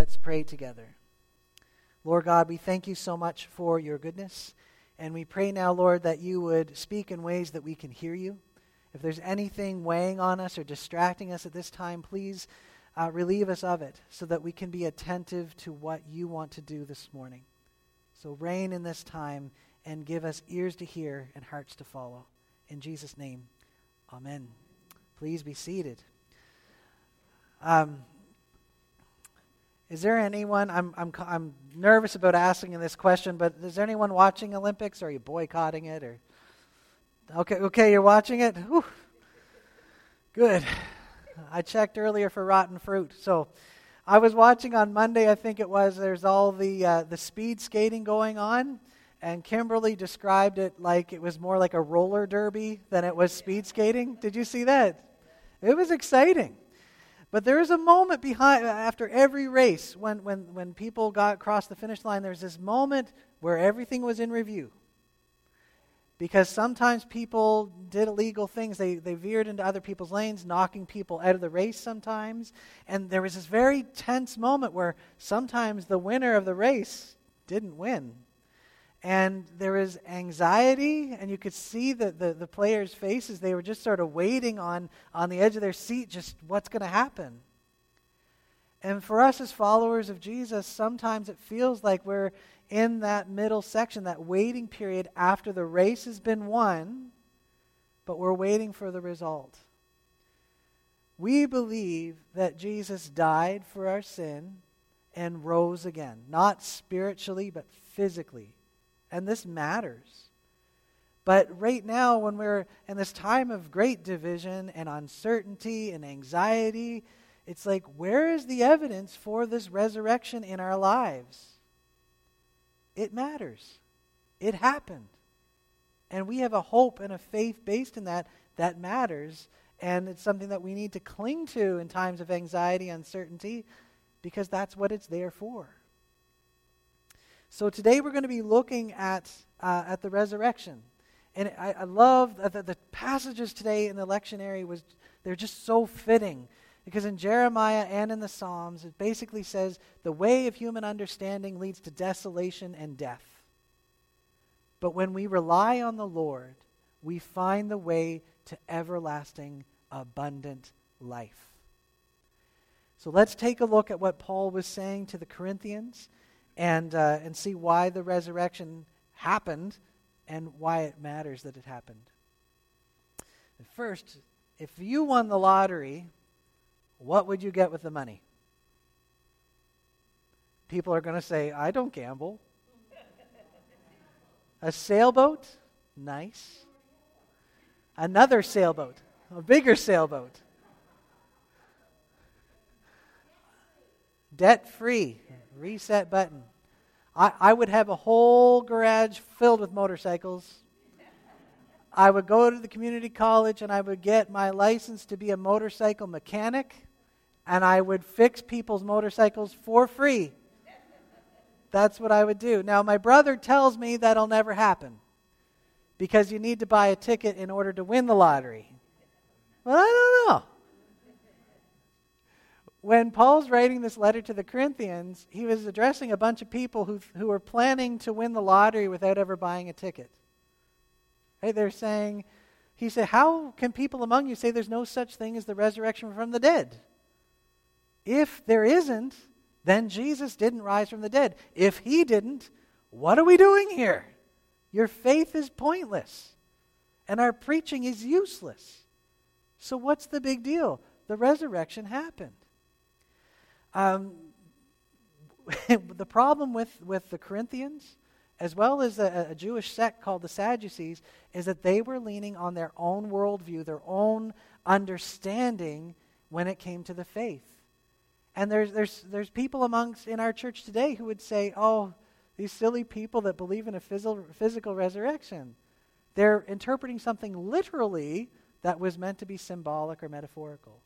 Let's pray together. Lord God, we thank you so much for your goodness. And we pray now, Lord, that you would speak in ways that we can hear you. If there's anything weighing on us or distracting us at this time, please relieve us of it so that we can be attentive to what you want to do this morning. So reign in this time and give us ears to hear and hearts to follow. In Jesus' name, amen. Please be seated. Is there anyone, I'm nervous about asking this question, but is there anyone watching Olympics? Or are you boycotting it? Or Okay, you're watching it? Whew. Good. I checked earlier for rotten fruit. So I was watching on Monday, I think it was, there's all the speed skating going on, and Kimberly described it like it was more like a roller derby than it was speed skating. Did you see that? It was exciting. But there is a moment behind after every race when people got across the finish line, there's this moment where everything was in review. Because sometimes people did illegal things. They veered into other people's lanes, knocking people out of the race sometimes. And there was this very tense moment where sometimes the winner of the race didn't win. And there was anxiety, and you could see the players' faces. They were just sort of waiting on the edge of their seat, just what's going to happen. And for us as followers of Jesus, sometimes it feels like we're in that middle section, that waiting period after the race has been won, but we're waiting for the result. We believe that Jesus died for our sin and rose again, not spiritually, but physically. And this matters. But right now, when we're in this time of great division and uncertainty and anxiety, it's like, where is the evidence for this resurrection in our lives? It matters. It happened. And we have a hope and a faith based in that matters. And it's something that we need to cling to in times of anxiety, uncertainty, because that's what it's there for. So today we're going to be looking at the resurrection. And I love that the passages today in the lectionary, they're just so fitting. Because in Jeremiah and in the Psalms, it basically says, the way of human understanding leads to desolation and death. But when we rely on the Lord, we find the way to everlasting, abundant life. So let's take a look at what Paul was saying to the Corinthians and see why the resurrection happened and why it matters that it happened. First, if you won the lottery, what would you get with the money? People are going to say, I don't gamble. A sailboat? Nice. Another sailboat. A bigger sailboat. Debt-free. Reset button. I would have a whole garage filled with motorcycles. I would go to the community college and I would get my license to be a motorcycle mechanic, and I would fix people's motorcycles for free. That's what I would do. Now, my brother tells me that'll never happen because you need to buy a ticket in order to win the lottery. Well, I don't know. When Paul's writing this letter to the Corinthians, he was addressing a bunch of people who were planning to win the lottery without ever buying a ticket. Right? They're saying, he said, how can people among you say there's no such thing as the resurrection from the dead? If there isn't, then Jesus didn't rise from the dead. If he didn't, what are we doing here? Your faith is pointless, and our preaching is useless. So what's the big deal? The resurrection happened. The problem with the Corinthians, as well as a Jewish sect called the Sadducees, is that they were leaning on their own worldview, their own understanding when it came to the faith. And there's people amongst in our church today who would say, oh, these silly people that believe in a physical resurrection. They're interpreting something literally that was meant to be symbolic or metaphorical.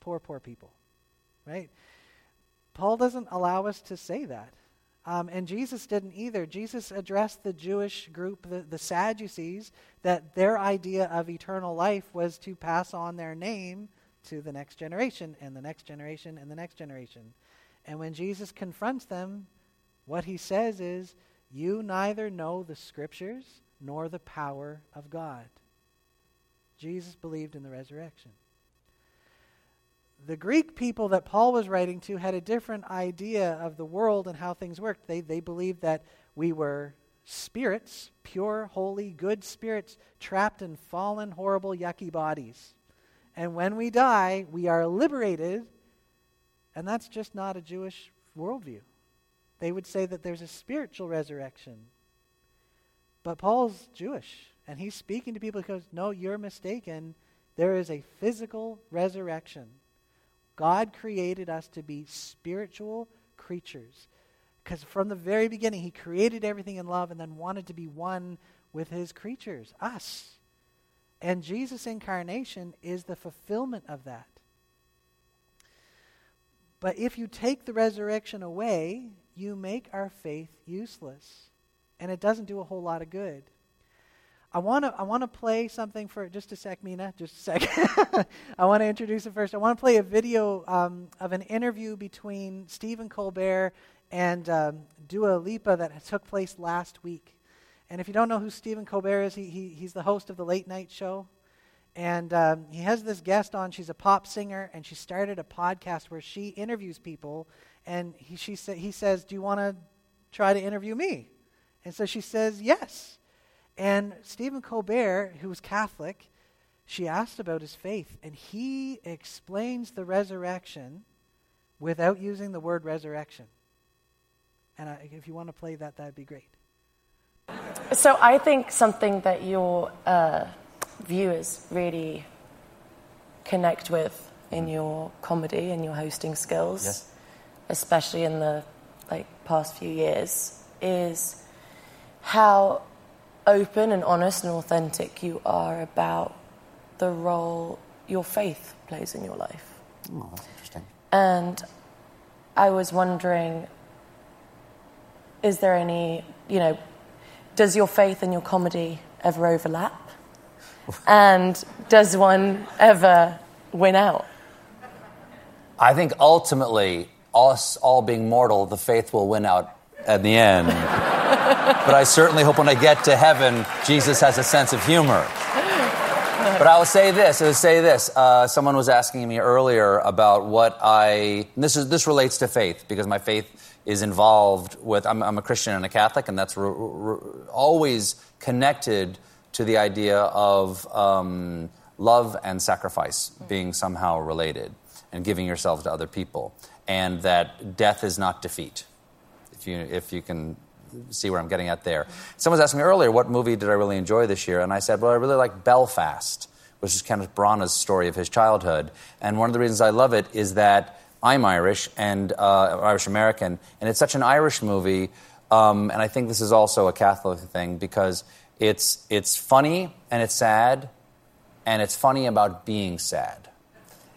Poor people. Right? Paul doesn't allow us to say that. And Jesus didn't either. Jesus addressed the Jewish group, the Sadducees, that their idea of eternal life was to pass on their name to the next generation and the next generation and the next generation. And when Jesus confronts them, what he says is, you neither know the scriptures nor the power of God. Jesus believed in the resurrection. The Greek people that Paul was writing to had a different idea of the world and how things worked. They believed that we were spirits, pure, holy, good spirits, trapped in fallen, horrible, yucky bodies. And when we die, we are liberated, and that's just not a Jewish worldview. They would say that there's a spiritual resurrection. But Paul's Jewish, and he's speaking to people who goes, no, you're mistaken. There is a physical resurrection. God created us to be spiritual creatures. Because from the very beginning, he created everything in love and then wanted to be one with his creatures, us. And Jesus' incarnation is the fulfillment of that. But if you take the resurrection away, you make our faith useless. And it doesn't do a whole lot of good. I want to play something for just a sec, Mina. Just a sec. I want to introduce it first. I want to play a video of an interview between Stephen Colbert and Dua Lipa that took place last week. And if you don't know who Stephen Colbert is, he's the host of the late night show. And he has this guest on. She's a pop singer, and she started a podcast where she interviews people. And he says, "Do you want to try to interview me?" And so she says, "Yes." And Stephen Colbert, who was Catholic, she asked about his faith, and he explains the resurrection without using the word resurrection. And if you want to play that, that'd be great. So I think something that your viewers really connect with in your comedy and your hosting skills, yes, especially in the past few years, is how open and honest and authentic you are about the role your faith plays in your life. Oh, that's interesting. And I was wondering, is there any, does your faith and your comedy ever overlap? And does one ever win out? I think ultimately, us all being mortal, the faith will win out at the end. But I certainly hope when I get to heaven, Jesus has a sense of humor. But I will say this. Someone was asking me earlier about what this relates to faith, because my faith is involved with, I'm a Christian and a Catholic, and that's always connected to the idea of love and sacrifice being somehow related and giving yourself to other people, and that death is not defeat. If you can see where I'm getting at there. Someone was asking me earlier, what movie did I really enjoy this year? And I said, well, I really like Belfast, which is Kenneth Branagh's story of his childhood. And one of the reasons I love it is that I'm Irish and Irish-American, and it's such an Irish movie, and I think this is also a Catholic thing, because it's funny and it's sad, and it's funny about being sad.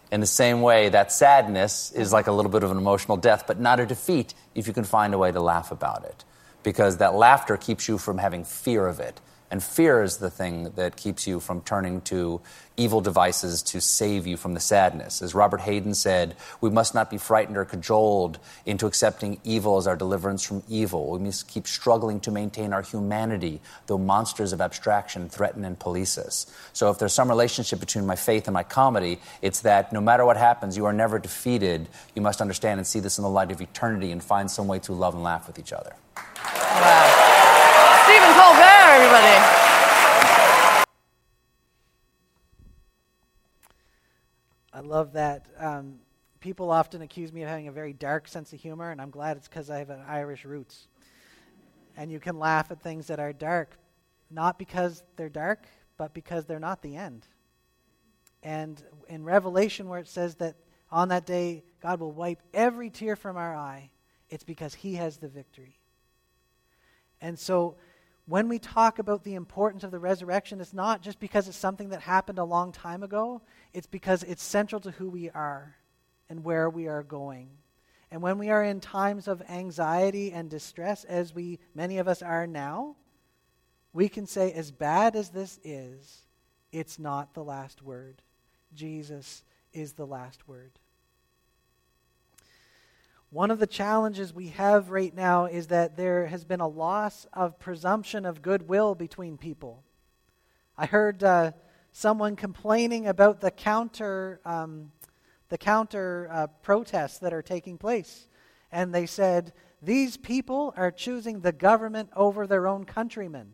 In the same way, that sadness is like a little bit of an emotional death, but not a defeat if you can find a way to laugh about it. Because that laughter keeps you from having fear of it. And fear is the thing that keeps you from turning to evil devices to save you from the sadness. As Robert Hayden said, we must not be frightened or cajoled into accepting evil as our deliverance from evil. We must keep struggling to maintain our humanity, though monsters of abstraction threaten and police us. So if there's some relationship between my faith and my comedy, it's that no matter what happens, you are never defeated. You must understand and see this in the light of eternity and find some way to love and laugh with each other. Wow. Stephen Colbert, everybody. I love that. People often accuse me of having a very dark sense of humor, and I'm glad it's because I have an Irish roots. And you can laugh at things that are dark, not because they're dark, but because they're not the end. And in Revelation, where it says that on that day, God will wipe every tear from our eye, it's because he has the victory. And so when we talk about the importance of the resurrection, it's not just because it's something that happened a long time ago. It's because it's central to who we are and where we are going. And when we are in times of anxiety and distress, as many of us are now, we can say, as bad as this is, it's not the last word. Jesus is the last word. One of the challenges we have right now is that there has been a loss of presumption of goodwill between people. I heard someone complaining about the counter protests that are taking place, and they said, "These people are choosing the government over their own countrymen."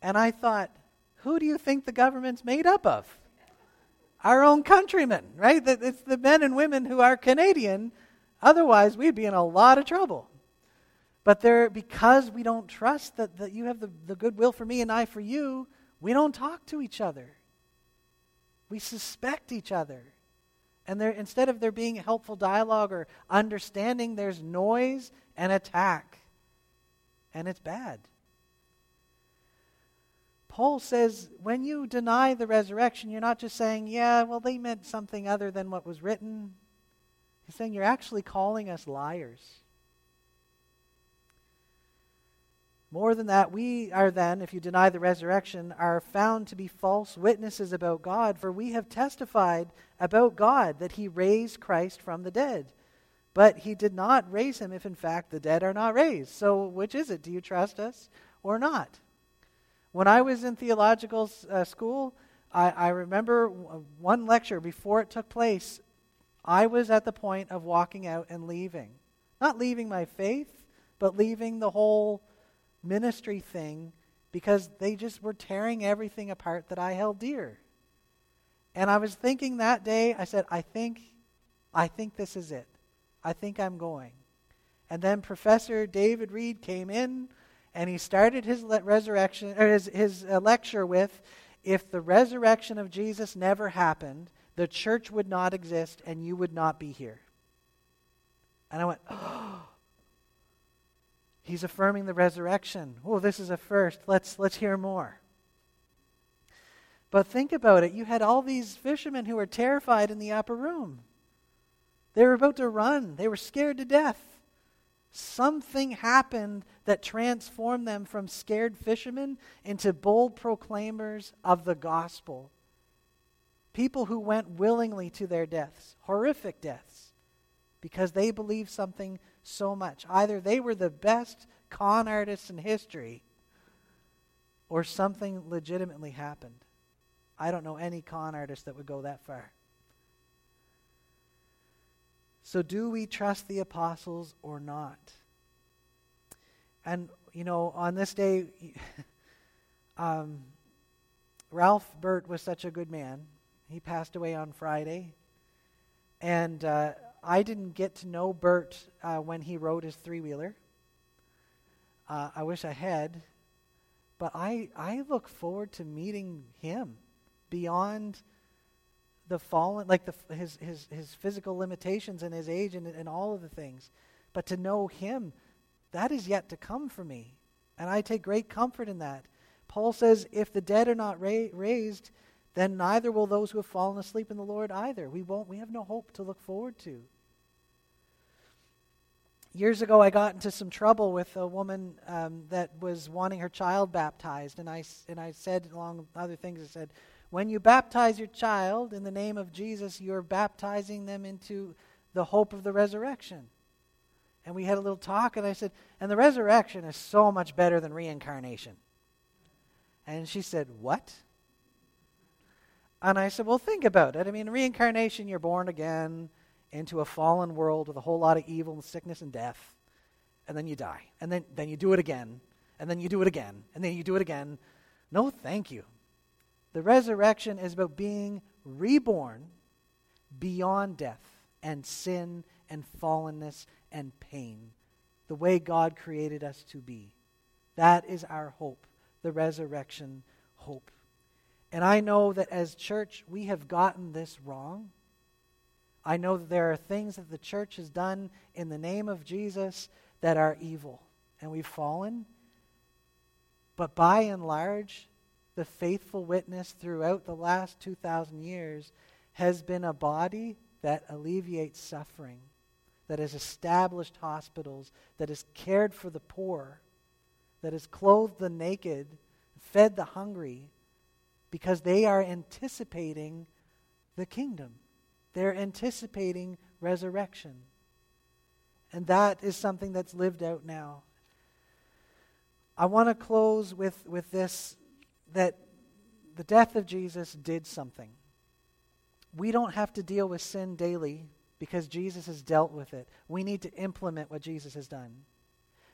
And I thought, who do you think the government's made up of? Our own countrymen, right? It's the men and women who are Canadian. Otherwise, we'd be in a lot of trouble. But because we don't trust that you have the goodwill for me and I for you, we don't talk to each other. We suspect each other. And instead of there being helpful dialogue or understanding, there's noise and attack. And it's bad. Paul says, when you deny the resurrection, you're not just saying, yeah, well, they meant something other than what was written. He's saying you're actually calling us liars. More than that, we are then, if you deny the resurrection, are found to be false witnesses about God, for we have testified about God that he raised Christ from the dead. But he did not raise him if, in fact, the dead are not raised. So which is it? Do you trust us or not? When I was in theological school, I remember one lecture before it took place, I was at the point of walking out and leaving. Not leaving my faith, but leaving the whole ministry thing, because they just were tearing everything apart that I held dear. And I was thinking that day, I said, I think this is it. I think I'm going. And then Professor David Reed came in, and he started his resurrection or his lecture with, if the resurrection of Jesus never happened, the church would not exist and you would not be here. And I went, oh, he's affirming the resurrection. Oh, this is a first. Let's hear more. But think about it. You had all these fishermen who were terrified in the upper room. They were about to run. They were scared to death. Something happened that transformed them from scared fishermen into bold proclaimers of the gospel. People who went willingly to their deaths, horrific deaths, because they believed something so much. Either they were the best con artists in history, or something legitimately happened. I don't know any con artist that would go that far. So do we trust the apostles or not? And, you know, on this day, Ralph Burt was such a good man. He passed away on Friday. And I didn't get to know Burt when he rode his three-wheeler. I wish I had. But I look forward to meeting him beyond the fallen, like his physical limitations and his age and all of the things. But to know him, that is yet to come for me. And I take great comfort in that. Paul says, if the dead are not raised, then neither will those who have fallen asleep in the Lord either. We have no hope to look forward to. Years ago, I got into some trouble with a woman that was wanting her child baptized. And I said, along with other things, I said, when you baptize your child in the name of Jesus, you're baptizing them into the hope of the resurrection. And we had a little talk, and I said, and the resurrection is so much better than reincarnation. And she said, what? And I said, well, think about it. I mean, reincarnation, you're born again into a fallen world with a whole lot of evil and sickness and death, and then you die. And then you do it again, and then you do it again, and then you do it again. No, thank you. The resurrection is about being reborn beyond death and sin and fallenness and pain, the way God created us to be. That is our hope, the resurrection hope. And I know that as church, we have gotten this wrong. I know that there are things that the church has done in the name of Jesus that are evil, and we've fallen. But by and large, the faithful witness throughout the last 2,000 years has been a body that alleviates suffering, that has established hospitals, that has cared for the poor, that has clothed the naked, fed the hungry, because they are anticipating the kingdom. They're anticipating resurrection. And that is something that's lived out now. I want to close with this, that the death of Jesus did something. We don't have to deal with sin daily because Jesus has dealt with it. We need to implement what Jesus has done.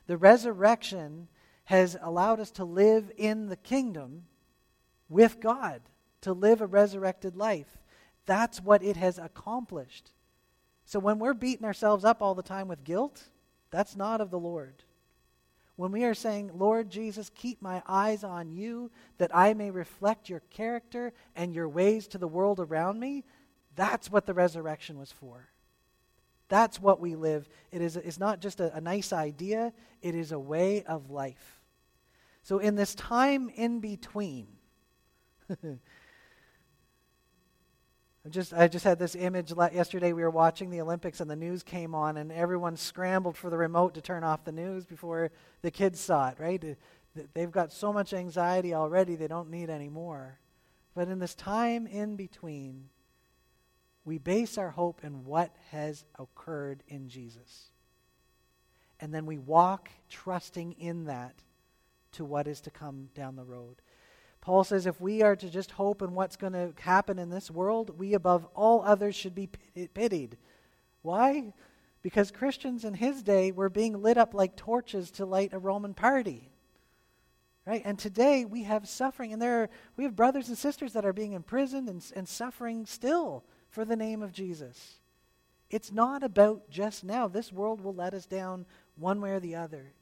The resurrection has allowed us to live in the kingdom with God, to live a resurrected life. That's what it has accomplished. So when we're beating ourselves up all the time with guilt, that's not of the Lord. When we are saying, Lord Jesus, keep my eyes on you that I may reflect your character and your ways to the world around me, that's what the resurrection was for. That's what we live. It's not just a nice idea. It is a way of life. So in this time in between, I just had this image yesterday. We were watching the Olympics and the news came on and everyone scrambled for the remote to turn off the news before the kids saw it, right? They've got so much anxiety already, they don't need any more. But in this time in between, we base our hope in what has occurred in Jesus. And then we walk trusting in that to what is to come down the road. Paul says if we are to just hope in what's going to happen in this world, we above all others should be pitied. Why? Because Christians in his day were being lit up like torches to light a Roman party. Right? And today we have suffering, and we have brothers and sisters that are being imprisoned and suffering still for the name of Jesus. It's not about just now. This world will let us down one way or the other.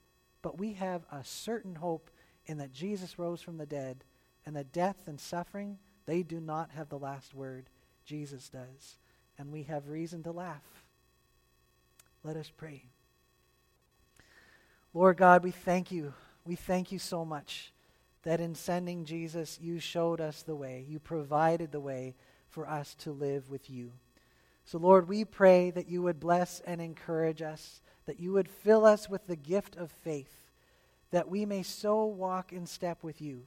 But we have a certain hope in that Jesus rose from the dead. And that death and suffering, they do not have the last word. Jesus does. And we have reason to laugh. Let us pray. Lord God, we thank you. We thank you so much that in sending Jesus, you showed us the way. You provided the way for us to live with you. So Lord, we pray that you would bless and encourage us, that you would fill us with the gift of faith, that we may so walk in step with you,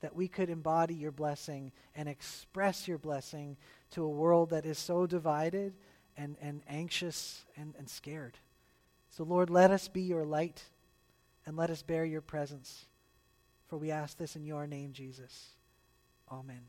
that we could embody your blessing and express your blessing to a world that is so divided and anxious and scared. So Lord, let us be your light and let us bear your presence. For we ask this in your name, Jesus. Amen.